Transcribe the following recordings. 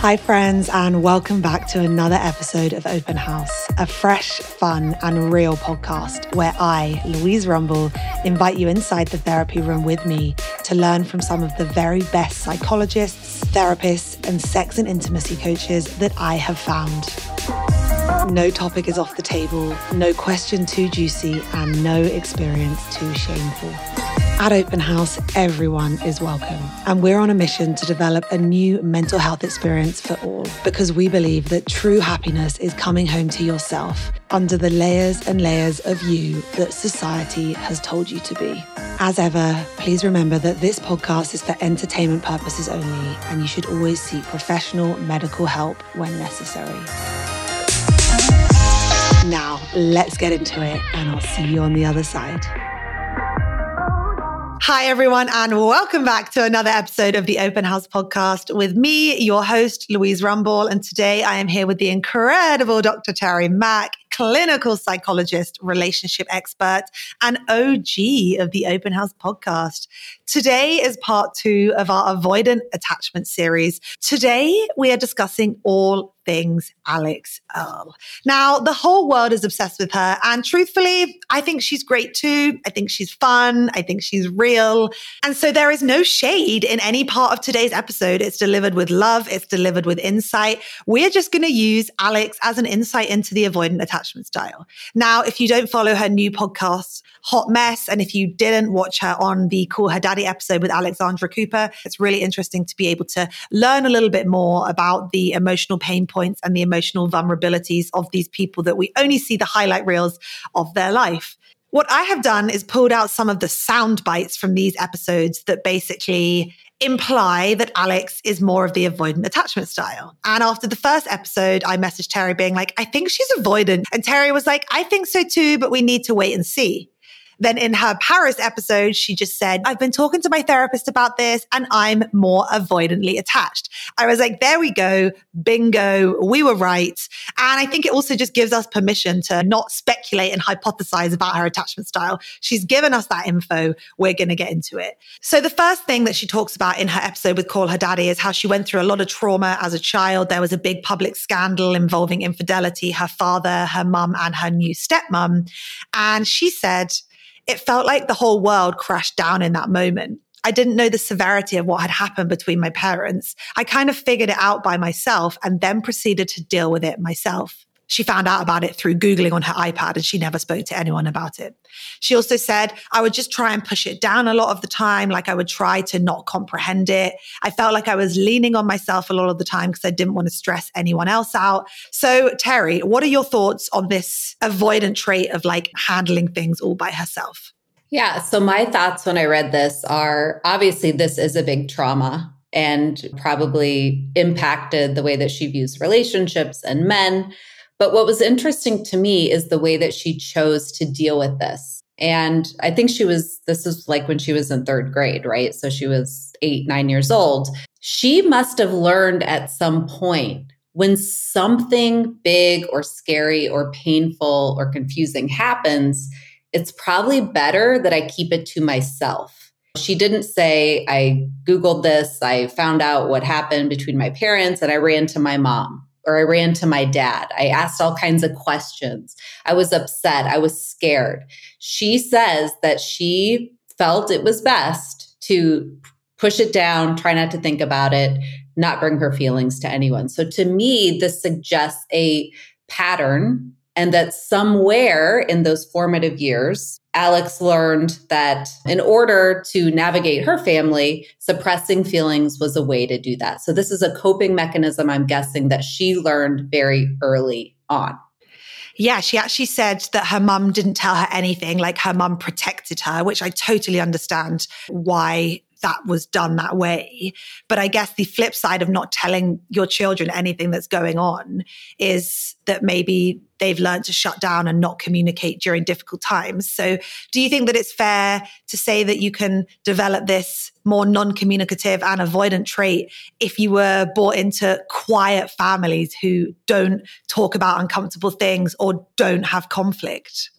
Hi friends, and welcome back to another episode of Open House, a fresh, fun and real podcast where I, Louise Rumball, invite you inside the therapy room with me to learn from some of the very best psychologists, therapists and sex and intimacy coaches that I have found. No topic is off the table, no question too juicy and no experience too shameful. At Open House, everyone is welcome, and we're on a mission to develop a new mental health experience for all, because we believe that true happiness is coming home to yourself under the layers and layers of you that society has told you to be. As ever, please remember that this podcast is for entertainment purposes only, and you should always seek professional medical help when necessary. Now, let's get into it, and I'll see you on the other side. Hi, everyone, and welcome back to another episode of the Open House podcast with me, your host, Louise Rumball. And today I am here with the incredible Dr. Tari Mack, clinical psychologist, relationship expert, and OG of the Open House podcast. Today is part 2 of our avoidant attachment series. Today, we are discussing all things Alix Earle. Now, the whole world is obsessed with her. And truthfully, I think she's great too. I think she's fun. I think she's real. And so there is no shade in any part of today's episode. It's delivered with love. It's delivered with insight. We're just going to use Alix as an insight into the avoidant attachment style. Now, if you don't follow her new podcast, Hot Mess, and if you didn't watch her on the Call Her Daddy episode with Alexandra Cooper, it's really interesting to be able to learn a little bit more about the emotional pain points and the emotional vulnerabilities of these people that we only see the highlight reels of their life. What I have done is pulled out some of the sound bites from these episodes that basically imply that Alix is more of the avoidant attachment style. And after the first episode, I messaged Terry being like, I think she's avoidant. And Terry was like, I think so too, but we need to wait and see. Then in her Paris episode, she just said, I've been talking to my therapist about this and I'm more avoidantly attached. I was like, there we go. Bingo. We were right. And I think it also just gives us permission to not speculate and hypothesize about her attachment style. She's given us that info. We're going to get into it. So the first thing that she talks about in her episode with Call Her Daddy is how she went through a lot of trauma as a child. There was a big public scandal involving infidelity, her father, her mum, and her new stepmom. And she said, it felt like the whole world crashed down in that moment. I didn't know the severity of what had happened between my parents. I kind of figured it out by myself and then proceeded to deal with it myself. She found out about it through Googling on her iPad and she never spoke to anyone about it. She also said, I would just try and push it down a lot of the time. Like I would try to not comprehend it. I felt like I was leaning on myself a lot of the time because I didn't want to stress anyone else out. So Terry, what are your thoughts on this avoidant trait of like handling things all by herself? Yeah. So my thoughts when I read this are obviously this is a big trauma and probably impacted the way that she views relationships and men. But what was interesting to me is the way that she chose to deal with this. And I think this is like when she was in 3rd grade, right? So she was 8, 9 years old. She must have learned at some point when something big or scary or painful or confusing happens, it's probably better that I keep it to myself. She didn't say, I Googled this, I found out what happened between my parents and I ran to my mom. Or I ran to my dad. I asked all kinds of questions. I was upset. I was scared. She says that she felt it was best to push it down, try not to think about it, not bring her feelings to anyone. So to me, this suggests a pattern and that somewhere in those formative years, Alix learned that in order to navigate her family, suppressing feelings was a way to do that. So this is a coping mechanism, I'm guessing, that she learned very early on. Yeah, she actually said that her mum didn't tell her anything, like her mum protected her, which I totally understand why that was done that way. But I guess the flip side of not telling your children anything that's going on is that maybe they've learned to shut down and not communicate during difficult times. So do you think that it's fair to say that you can develop this more non-communicative and avoidant trait if you were brought into quiet families who don't talk about uncomfortable things or don't have conflict?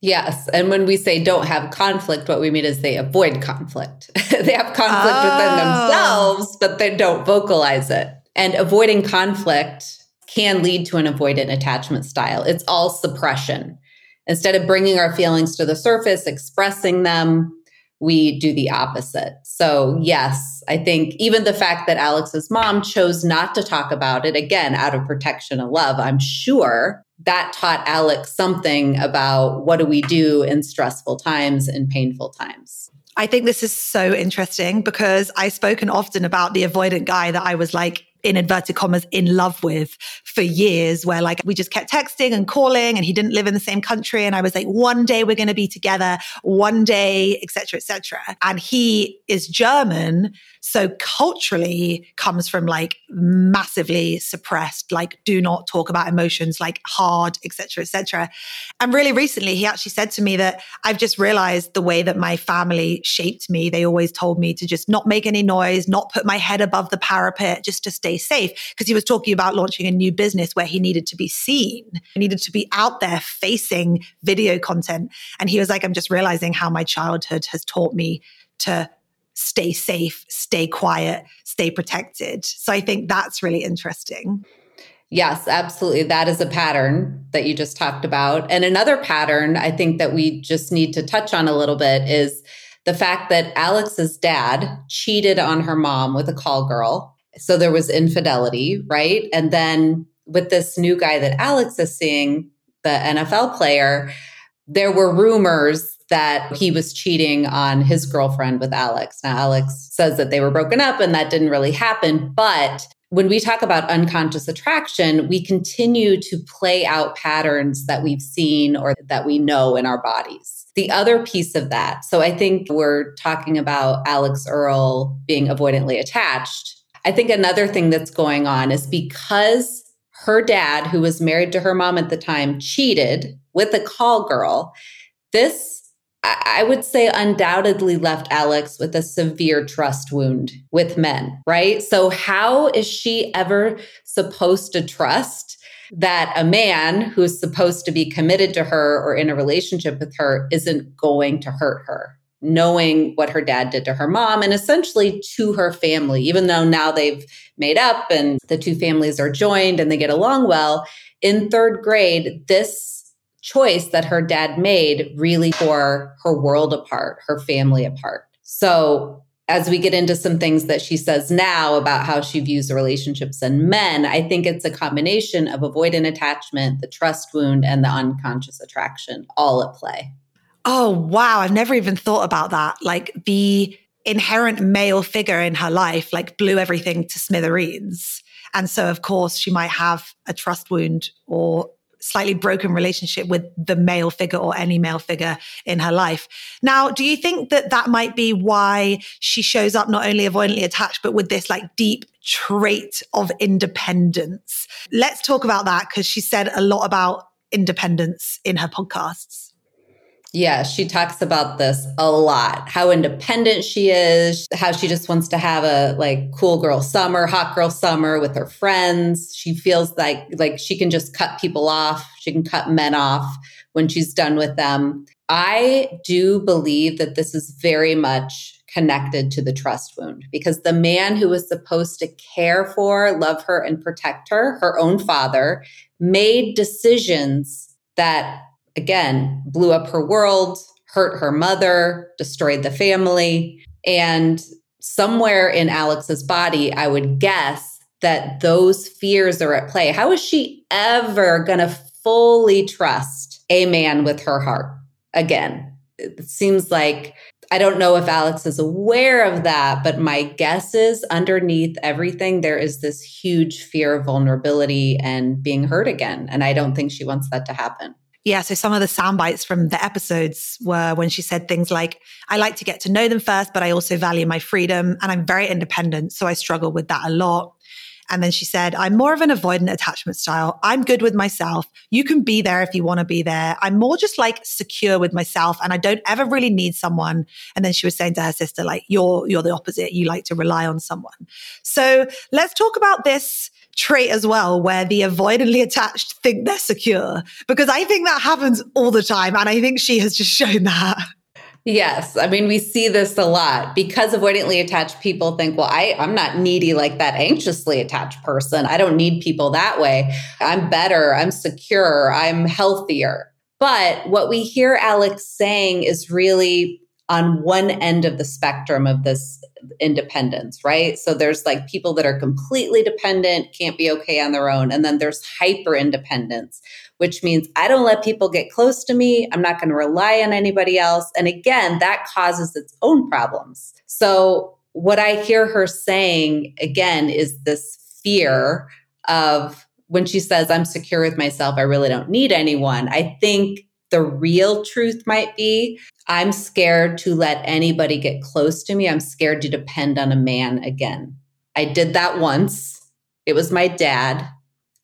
Yes. And when we say don't have conflict, what we mean is they avoid conflict. They have conflict within themselves, but they don't vocalize it. And avoiding conflict can lead to an avoidant attachment style. It's all suppression. Instead of bringing our feelings to the surface, expressing them, we do the opposite. So yes, I think even the fact that Alix's mom chose not to talk about it, again, out of protection and love, I'm sure that taught Alix something about what do we do in stressful times and painful times. I think this is so interesting because I've spoken often about the avoidant guy that I was like, in inverted commas, in love with for years, where like we just kept texting and calling and he didn't live in the same country. And I was like, one day we're going to be together, one day, et cetera, et cetera. And he is German. So culturally comes from like massively suppressed, like do not talk about emotions, like hard, et cetera, et cetera. And really recently, he actually said to me that I've just realized the way that my family shaped me. They always told me to just not make any noise, not put my head above the parapet, just to stay safe, because he was talking about launching a new business where he needed to be seen, he needed to be out there facing video content. And he was like, I'm just realizing how my childhood has taught me to stay safe, stay quiet, stay protected. So I think that's really interesting. Yes, absolutely. That is a pattern that you just talked about. And another pattern I think that we just need to touch on a little bit is the fact that Alix's dad cheated on her mom with a call girl. So there was infidelity, right? And then with this new guy that Alix is seeing, the NFL player, there were rumors that he was cheating on his girlfriend with Alix. Now, Alix says that they were broken up and that didn't really happen. But when we talk about unconscious attraction, we continue to play out patterns that we've seen or that we know in our bodies. The other piece of that, so I think we're talking about Alix Earle being avoidantly attached. I think another thing that's going on is because her dad, who was married to her mom at the time, cheated with a call girl, this, I would say, undoubtedly left Alix with a severe trust wound with men, right? So how is she ever supposed to trust that a man who's supposed to be committed to her or in a relationship with her isn't going to hurt her? Knowing what her dad did to her mom and essentially to her family, even though now they've made up and the two families are joined and they get along well. In third grade, this choice that her dad made really tore her world apart, her family apart. So as we get into some things that she says now about how she views relationships and men, I think it's a combination of avoidant attachment, the trust wound, and the unconscious attraction all at play. Oh, wow. I've never even thought about that. Like the inherent male figure in her life, like blew everything to smithereens. And so of course she might have a trust wound or slightly broken relationship with the male figure or any male figure in her life. Now, do you think that that might be why she shows up not only avoidantly attached, but with this like deep trait of independence? Let's talk about that because she said a lot about independence in her podcasts. Yeah, she talks about this a lot, how independent she is, how she just wants to have a like cool girl summer, hot girl summer with her friends. She feels like she can just cut people off. She can cut men off when she's done with them. I do believe that this is very much connected to the trust wound because the man who was supposed to care for, love her, and protect her, her own father, made decisions that again, blew up her world, hurt her mother, destroyed the family. And somewhere in Alix's body, I would guess that those fears are at play. How is she ever going to fully trust a man with her heart? Again, it seems like, I don't know if Alix is aware of that, but my guess is underneath everything, there is this huge fear of vulnerability and being hurt again. And I don't think she wants that to happen. Yeah, so some of the sound bites from the episodes were when she said things like, I like to get to know them first, but I also value my freedom and I'm very independent, so I struggle with that a lot. And then she said, I'm more of an avoidant attachment style. I'm good with myself. You can be there if you want to be there. I'm more just like secure with myself and I don't ever really need someone. And then she was saying to her sister, like, you're the opposite. You like to rely on someone. So let's talk about this trait as well, where the avoidantly attached think they're secure, because I think that happens all the time. And I think she has just shown that. Yes. I mean, we see this a lot because avoidantly attached people think, well, I'm not needy like that anxiously attached person. I don't need people that way. I'm better. I'm secure. I'm healthier. But what we hear Alix saying is really on one end of the spectrum of this independence, right? So there's like people that are completely dependent, can't be okay on their own. And then there's hyper independence, which means I don't let people get close to me. I'm not going to rely on anybody else. And again, that causes its own problems. So what I hear her saying again is this fear of when she says, I'm secure with myself, I really don't need anyone. I think the real truth might be, I'm scared to let anybody get close to me. I'm scared to depend on a man again. I did that once. It was my dad,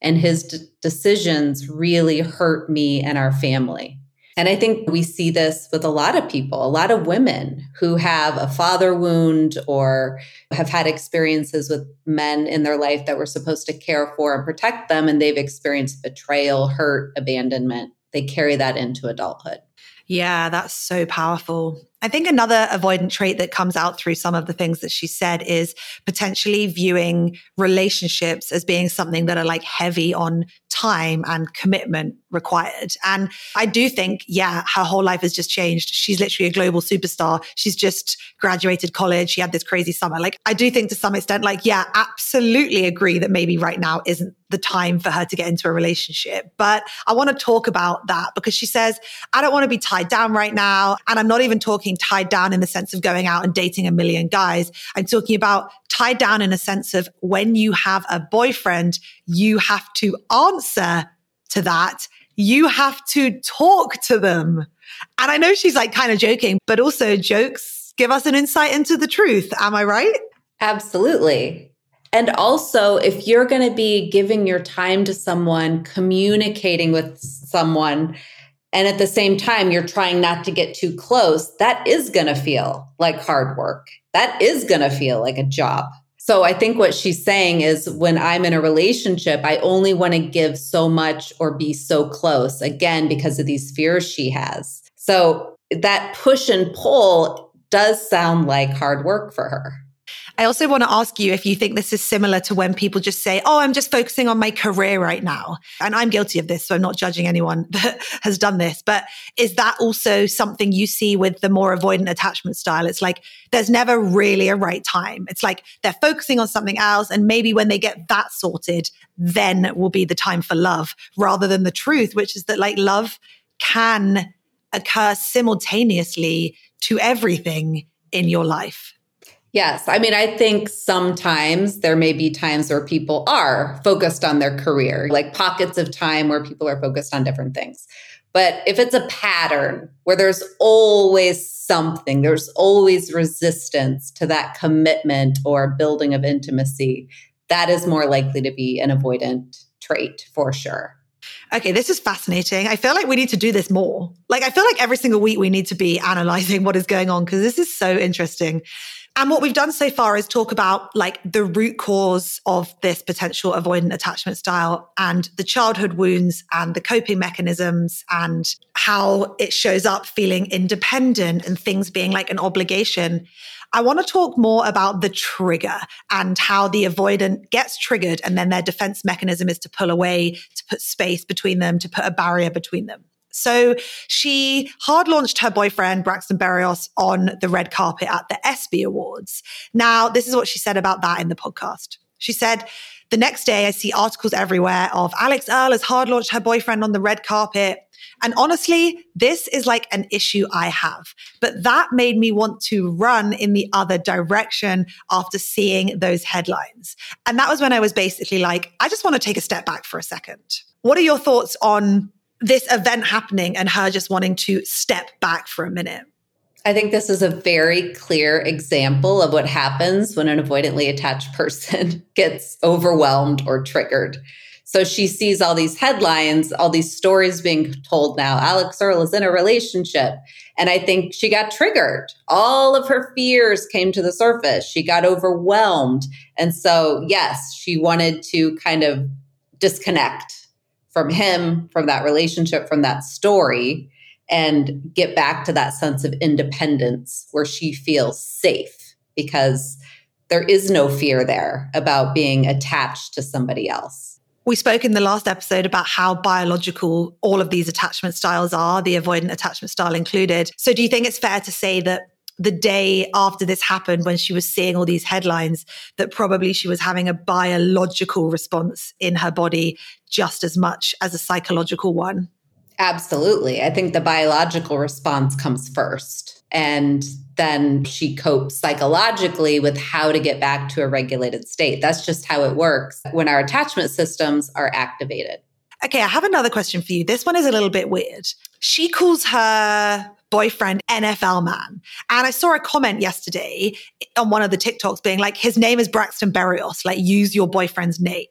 and his decisions really hurt me and our family. And I think we see this with a lot of people, a lot of women who have a father wound or have had experiences with men in their life that were supposed to care for and protect them, and they've experienced betrayal, hurt, abandonment. They carry that into adulthood. Yeah, that's so powerful. I think another avoidant trait that comes out through some of the things that she said is potentially viewing relationships as being something that are like heavy on time and commitment required. And I do think, yeah, her whole life has just changed. She's literally a global superstar. She's just graduated college. She had this crazy summer. Like, I do think to some extent, like, yeah, absolutely agree that maybe right now isn't the time for her to get into a relationship. But I want to talk about that because she says, I don't want to be tied down right now. And I'm not even talking tied down in the sense of going out and dating a million guys. I'm talking about tied down in a sense of when you have a boyfriend, you have to answer to that. You have to talk to them. And I know she's like kind of joking, but also jokes give us an insight into the truth. Am I right? Absolutely. And also, if you're going to be giving your time to someone, communicating with someone, and at the same time, you're trying not to get too close, that is going to feel like hard work. That is going to feel like a job. So I think what she's saying is when I'm in a relationship, I only want to give so much or be so close, again, because of these fears she has. So that push and pull does sound like hard work for her. I also want to ask you if you think this is similar to when people just say, oh, I'm just focusing on my career right now. And I'm guilty of this, so I'm not judging anyone that has done this. But is that also something you see with the more avoidant attachment style? It's like, there's never really a right time. It's like they're focusing on something else. And maybe when they get that sorted, then will be the time for love, rather than the truth, which is that like love can occur simultaneously to everything in your life. Yes. I mean, I think sometimes there may be times where people are focused on their career, like pockets of time where people are focused on different things. But if it's a pattern where there's always something, there's always resistance to that commitment or building of intimacy, that is more likely to be an avoidant trait for sure. Okay, this is fascinating. I feel like we need to do this more. Like, I feel like every single week we need to be analyzing what is going on because this is so interesting. And what we've done so far is talk about like the root cause of this potential avoidant attachment style and the childhood wounds and the coping mechanisms and how it shows up feeling independent and things being like an obligation. I want to talk more about the trigger and how the avoidant gets triggered and then their defense mechanism is to pull away, to put space between them, to put a barrier between them. So she hard launched her boyfriend, Braxton Berrios, on the red carpet at the ESPY Awards. Now, this is what she said about that in the podcast. She said, the next day I see articles everywhere of Alix Earle has hard launched her boyfriend on the red carpet. And honestly, this is like an issue I have. But that made me want to run in the other direction after seeing those headlines. And that was when I was basically like, I just want to take a step back for a second. What are your thoughts on this event happening and her just wanting to step back for a minute. I think this is a very clear example of what happens when an avoidantly attached person gets overwhelmed or triggered. So she sees all these headlines, all these stories being told now. Alix Earle is in a relationship. And I think she got triggered. All of her fears came to the surface. She got overwhelmed. And so, yes, she wanted to kind of disconnect from him, from that relationship, from that story, and get back to that sense of independence where she feels safe, because there is no fear there about being attached to somebody else. We spoke in the last episode about how biological all of these attachment styles are, the avoidant attachment style included. So do you think it's fair to say that the day after this happened, when she was seeing all these headlines, that probably she was having a biological response in her body just as much as a psychological one? Absolutely. I think the biological response comes first. And then she copes psychologically with how to get back to a regulated state. That's just how it works when our attachment systems are activated. Okay, I have another question for you. This one is a little bit weird. She calls her boyfriend NFL Man. And I saw a comment yesterday on one of the TikToks being like, his name is Braxton Berrios, like use your boyfriend's name.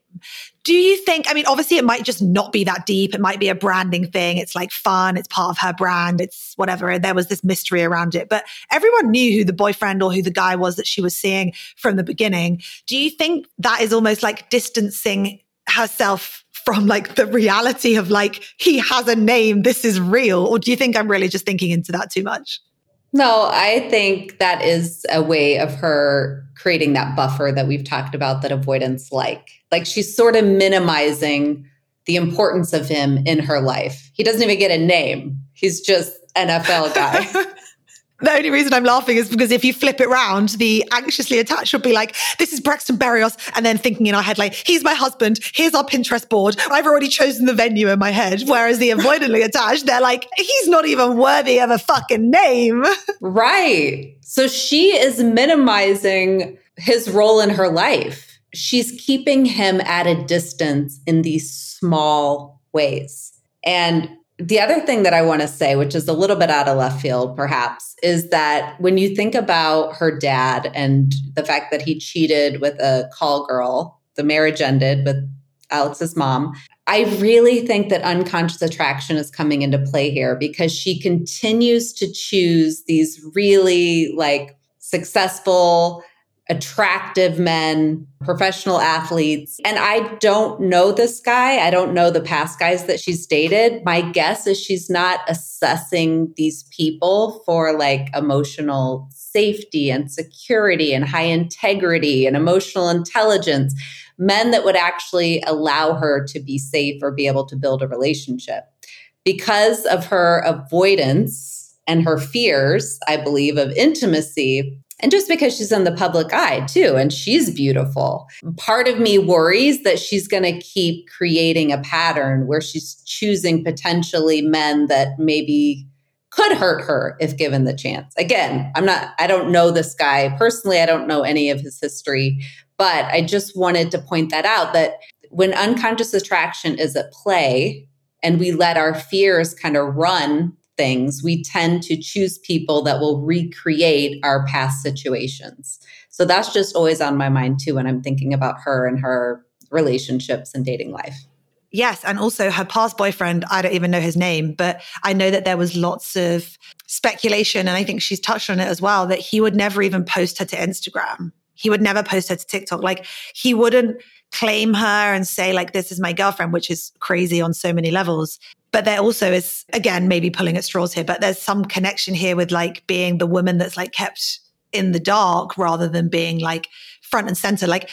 Do you think, I mean, obviously it might just not be that deep. It might be a branding thing. It's like fun. It's part of her brand. It's whatever. There was this mystery around it, but everyone knew who the boyfriend or who the guy was that she was seeing from the beginning. Do you think that is almost like distancing herself from like the reality of like, he has a name, this is real? Or do you think I'm really just thinking into that too much? No, I think that is a way of her creating that buffer that we've talked about that avoidance like she's sort of minimizing the importance of him in her life. He doesn't even get a name. He's just NFL guy. The only reason I'm laughing is because if you flip it round, the anxiously attached would be like, this is Braxton Berrios. And then thinking in our head, like, he's my husband. Here's our Pinterest board. I've already chosen the venue in my head. Whereas the avoidantly attached, they're like, he's not even worthy of a fucking name. Right. So she is minimizing his role in her life. She's keeping him at a distance in these small ways. And the other thing that I want to say, which is a little bit out of left field perhaps, is that when you think about her dad and the fact that he cheated with a call girl, the marriage ended with Alix's mom, I really think that unconscious attraction is coming into play here, because she continues to choose these really like successful, attractive men, professional athletes. And I don't know this guy. I don't know the past guys that she's dated. My guess is she's not assessing these people for like emotional safety and security and high integrity and emotional intelligence, men that would actually allow her to be safe or be able to build a relationship. Because of her avoidance and her fears, I believe, of intimacy, and just because she's in the public eye too, and she's beautiful, part of me worries that she's going to keep creating a pattern where she's choosing potentially men that maybe could hurt her if given the chance. Again, I don't know this guy personally. I don't know any of his history, but I just wanted to point that out, that when unconscious attraction is at play and we let our fears kind of run things, we tend to choose people that will recreate our past situations. So that's just always on my mind too when I'm thinking about her and her relationships and dating life. Yes. And also her past boyfriend, I don't even know his name, but I know that there was lots of speculation, and I think she's touched on it as well, that he would never even post her to Instagram. He would never post her to TikTok. Like, he wouldn't claim her and say like, this is my girlfriend, which is crazy on so many levels. But there also is, again, maybe pulling at straws here, but there's some connection here with like being the woman that's like kept in the dark rather than being like front and center. Like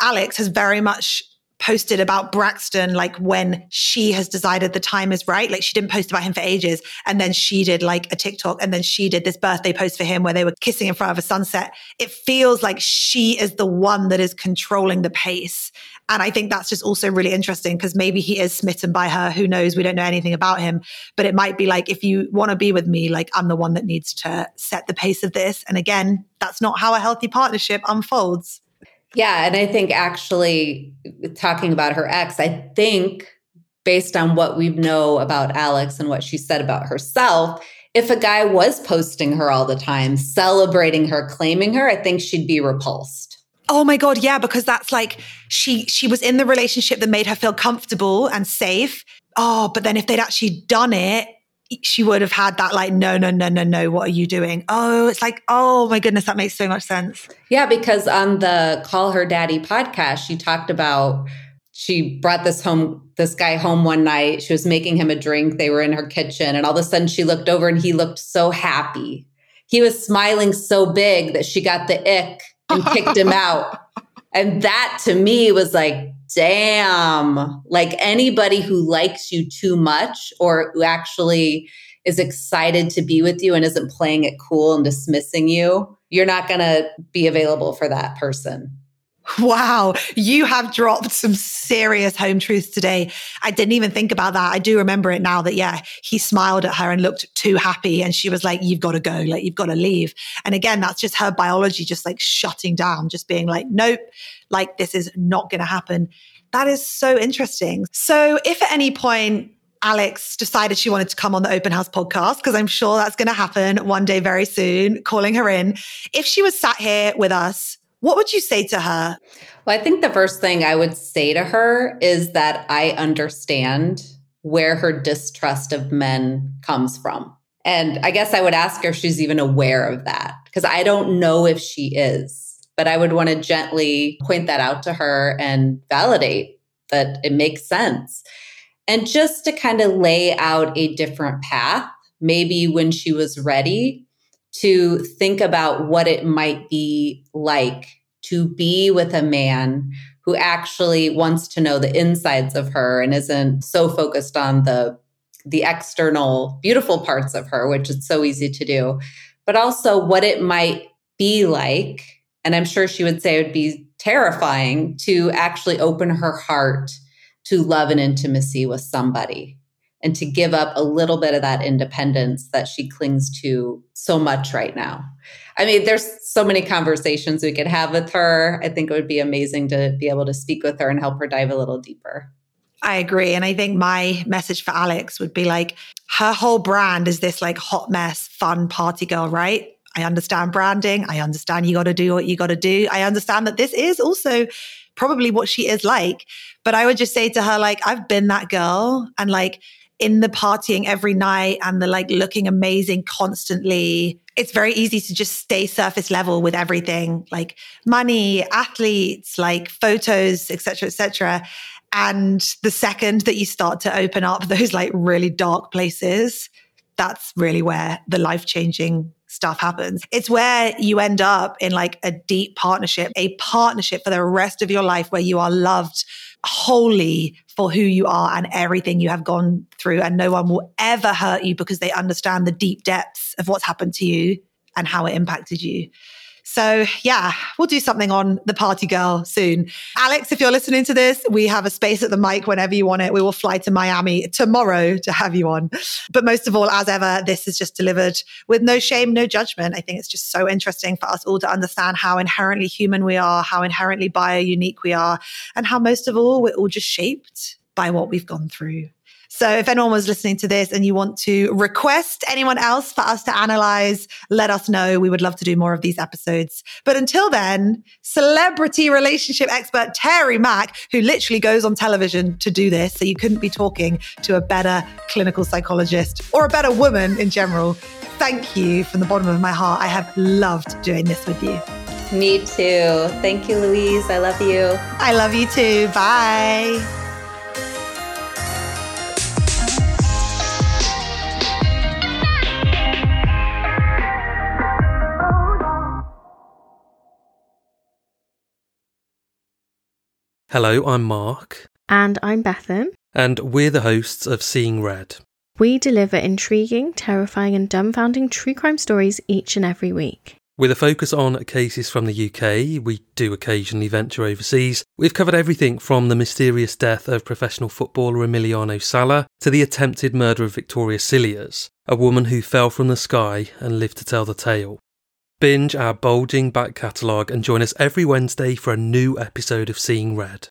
Alix has very much posted about Braxton, like when she has decided the time is right. Like she didn't post about him for ages. And then she did like a TikTok, and then she did this birthday post for him where they were kissing in front of a sunset. It feels like she is the one that is controlling the pace. And I think that's just also really interesting, because maybe he is smitten by her. Who knows? We don't know anything about him, but it might be like, if you want to be with me, like I'm the one that needs to set the pace of this. And again, that's not how a healthy partnership unfolds. Yeah. And I think actually talking about her ex, I think based on what we know about Alix and what she said about herself, if a guy was posting her all the time, celebrating her, claiming her, I think she'd be repulsed. Oh my God, yeah, because that's like she was in the relationship that made her feel comfortable and safe. Oh, but then if they'd actually done it, she would have had that like, no, what are you doing? Oh, it's like, oh my goodness, that makes so much sense. Yeah, because on the Call Her Daddy podcast, she talked about, she brought this guy home one night. She was making him a drink. They were in her kitchen and all of a sudden she looked over and he looked so happy. He was smiling so big that she got the ick and kicked him out. And that to me was like, damn, like anybody who likes you too much or who actually is excited to be with you and isn't playing it cool and dismissing you, you're not going to be available for that person. Wow. You have dropped some serious home truths today. I didn't even think about that. I do remember it now that, yeah, he smiled at her and looked too happy. And she was like, you've got to go, like, you've got to leave. And again, that's just her biology, just like shutting down, just being like, nope, like this is not going to happen. That is so interesting. So if at any point Alix decided she wanted to come on the Open House podcast, because I'm sure that's going to happen one day very soon, calling her in. If she was sat here with us, what would you say to her? Well, I think the first thing I would say to her is that I understand where her distrust of men comes from. And I guess I would ask her if she's even aware of that, because I don't know if she is, but I would want to gently point that out to her and validate that it makes sense. And just to kind of lay out a different path, maybe when she was ready, to think about what it might be like to be with a man who actually wants to know the insides of her and isn't so focused on the external beautiful parts of her, which it's so easy to do, but also what it might be like. And I'm sure she would say it would be terrifying to actually open her heart to love and intimacy with somebody, and to give up a little bit of that independence that she clings to so much right now. I mean, there's so many conversations we could have with her. I think it would be amazing to be able to speak with her and help her dive a little deeper. I agree. And I think my message for Alix would be like, her whole brand is this like hot mess, fun party girl, right? I understand branding. I understand you got to do what you got to do. I understand that this is also probably what she is like. But I would just say to her, like, I've been that girl, and like, in the partying every night and the like looking amazing constantly. It's very easy to just stay surface level with everything, like money, athletes, like photos, et cetera, et cetera. And the second that you start to open up those like really dark places, that's really where the life-changing stuff happens. It's where you end up in like a deep partnership, a partnership for the rest of your life where you are loved wholly for who you are and everything you have gone through, and no one will ever hurt you because they understand the deep depths of what's happened to you and how it impacted you. So yeah, we'll do something on the party girl soon. Alix, if you're listening to this, we have a space at the mic whenever you want it. We will fly to Miami tomorrow to have you on. But most of all, as ever, this is just delivered with no shame, no judgment. I think it's just so interesting for us all to understand how inherently human we are, how inherently bio-unique we are, and how most of all, we're all just shaped by what we've gone through. So if anyone was listening to this and you want to request anyone else for us to analyze, let us know. We would love to do more of these episodes. But until then, celebrity relationship expert Tari Mack, who literally goes on television to do this, so you couldn't be talking to a better clinical psychologist or a better woman in general. Thank you from the bottom of my heart. I have loved doing this with you. Me too. Thank you, Louise. I love you. I love you too. Bye. Hello, I'm Mark. And I'm Bethan. And we're the hosts of Seeing Red. We deliver intriguing, terrifying and dumbfounding true crime stories each and every week. With a focus on cases from the UK, we do occasionally venture overseas. We've covered everything from the mysterious death of professional footballer Emiliano Sala to the attempted murder of Victoria Cilliers, a woman who fell from the sky and lived to tell the tale. Binge our bulging back catalogue and join us every Wednesday for a new episode of Seeing Red.